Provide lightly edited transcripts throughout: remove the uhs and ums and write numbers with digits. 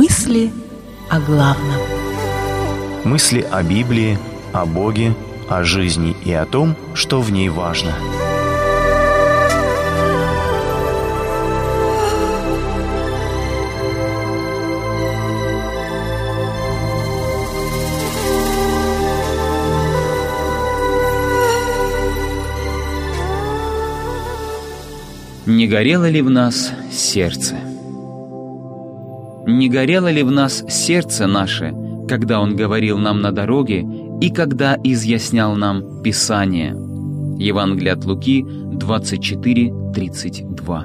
Мысли о главном. Мысли о Библии, о Боге, о жизни и о том, что в ней важно. Не горело ли в нас сердце? Не горело ли в нас сердце наше, когда Он говорил нам на дороге и когда изъяснял нам Писание? Евангелие от Луки 24:32.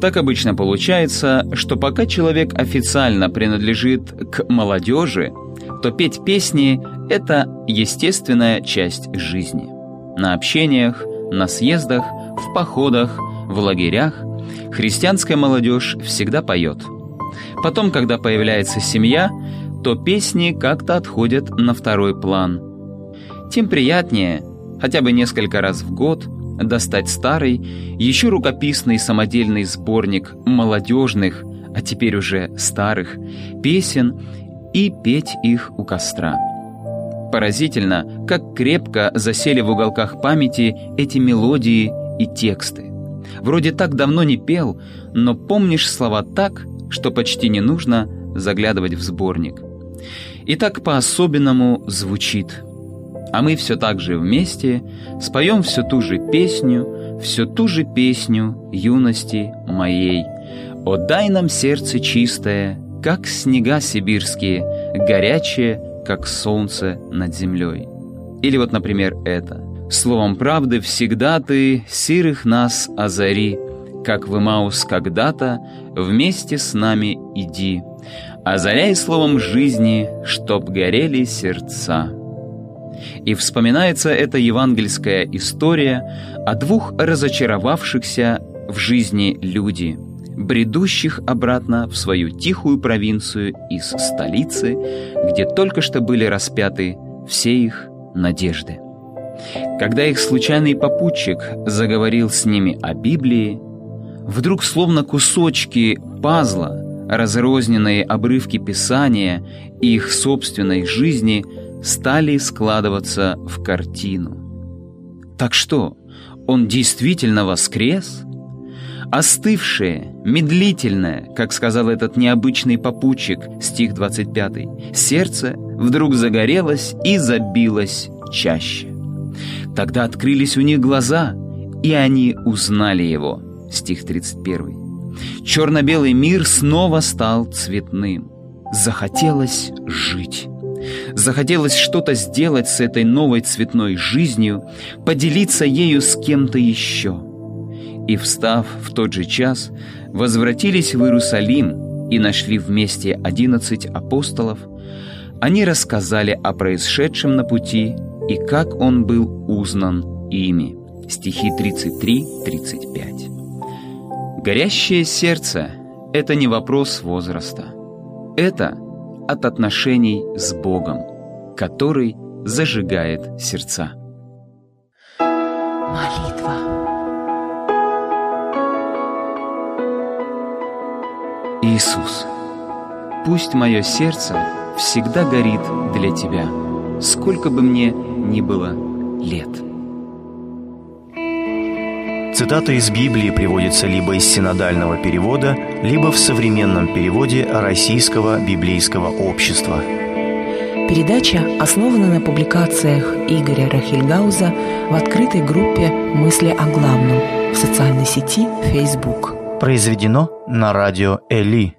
Так обычно получается, что пока человек официально принадлежит к молодежи, то петь песни — это естественная часть жизни. На общениях, на съездах, в походах, в лагерях христианская молодежь всегда поет. Потом, когда появляется семья, то песни как-то отходят на второй план. Тем приятнее хотя бы несколько раз в год достать старый, еще рукописный самодельный сборник молодежных, а теперь уже старых, песен и петь их у костра. Поразительно, как крепко засели в уголках памяти эти мелодии и тексты. Вроде так давно не пел, но помнишь слова так, что почти не нужно заглядывать в сборник. И так по-особенному звучит. А мы все так же вместе споем всю ту же песню юности моей. О, дай нам сердце чистое, как снега сибирские, горячее, как солнце над землей. Или вот, например, это. Словом правды всегда ты сирых нас озари, как в Имаус когда-то вместе с нами иди. Озаряй словом жизни, чтоб горели сердца. И вспоминается эта евангельская история о двух разочаровавшихся в жизни людей, бредущих обратно в свою тихую провинцию из столицы, где только что были распяты все их надежды. Когда их случайный попутчик заговорил с ними о Библии, вдруг словно кусочки пазла, разрозненные обрывки Писания и их собственной жизни стали складываться в картину. Так что, он действительно воскрес? Остывшее, медлительное, как сказал этот необычный попутчик, стих 25, сердце вдруг загорелось и забилось чаще. Тогда открылись у них глаза, и они узнали его. Стих 31. Черно-белый мир снова стал цветным. Захотелось жить. Захотелось что-то сделать с этой новой цветной жизнью, поделиться ею с кем-то еще. И, встав в тот же час, возвратились в Иерусалим и нашли вместе 11 апостолов. Они рассказали о происшедшем на пути и как он был узнан ими. Стихи 33-35. Горящее сердце — это не вопрос возраста. Это от отношений с Богом, который зажигает сердца. Молитва. Иисус, пусть мое сердце всегда горит для Тебя, сколько бы мне ни было лет. Цитата из Библии приводится либо из синодального перевода, либо в современном переводе Российского библейского общества. Передача основана на публикациях Игоря Рахильгауза в открытой группе «Мысли о главном» в социальной сети Facebook. Произведено на радио Эли.